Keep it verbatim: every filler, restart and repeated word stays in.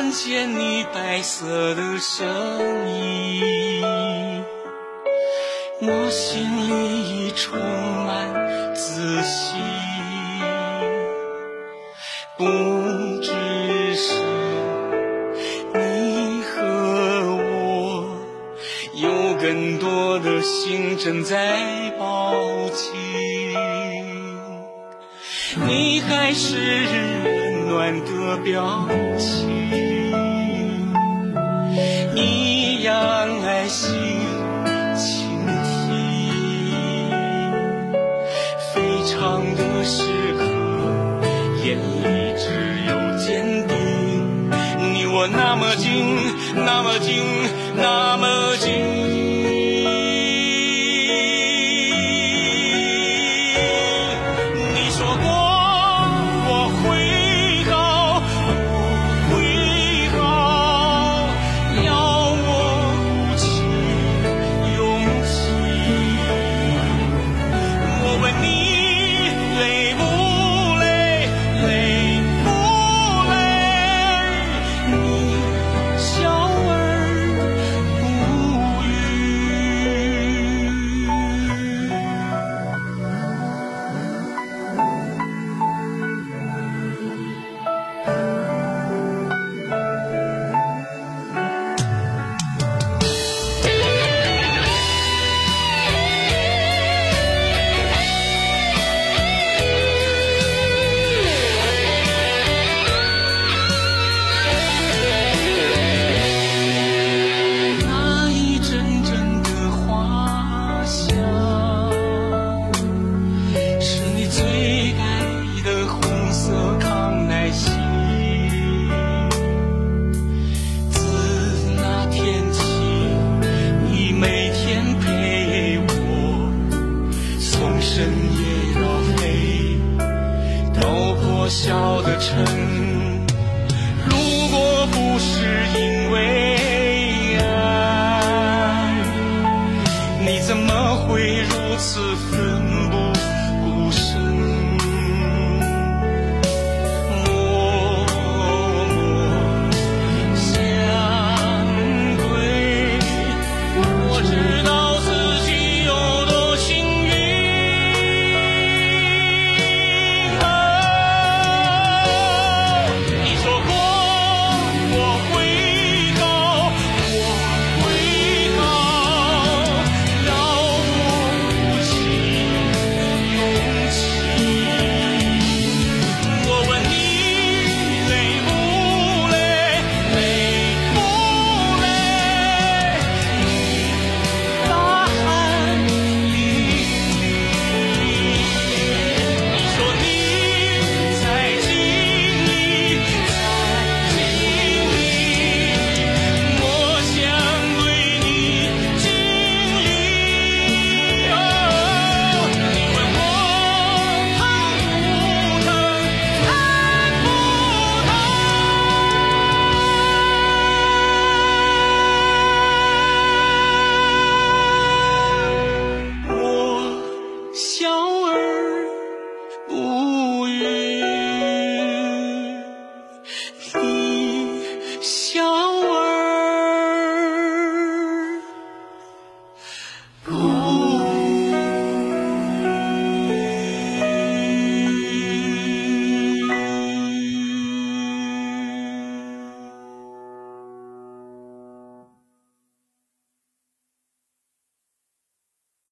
看见你白色的身影，我心里已充满自信，不只是你和我，有更多的心正在抱紧，你还是暖的表情，一样爱心倾听，非常的时刻，眼里只有坚定。你我那么近，那么近，那么近。笑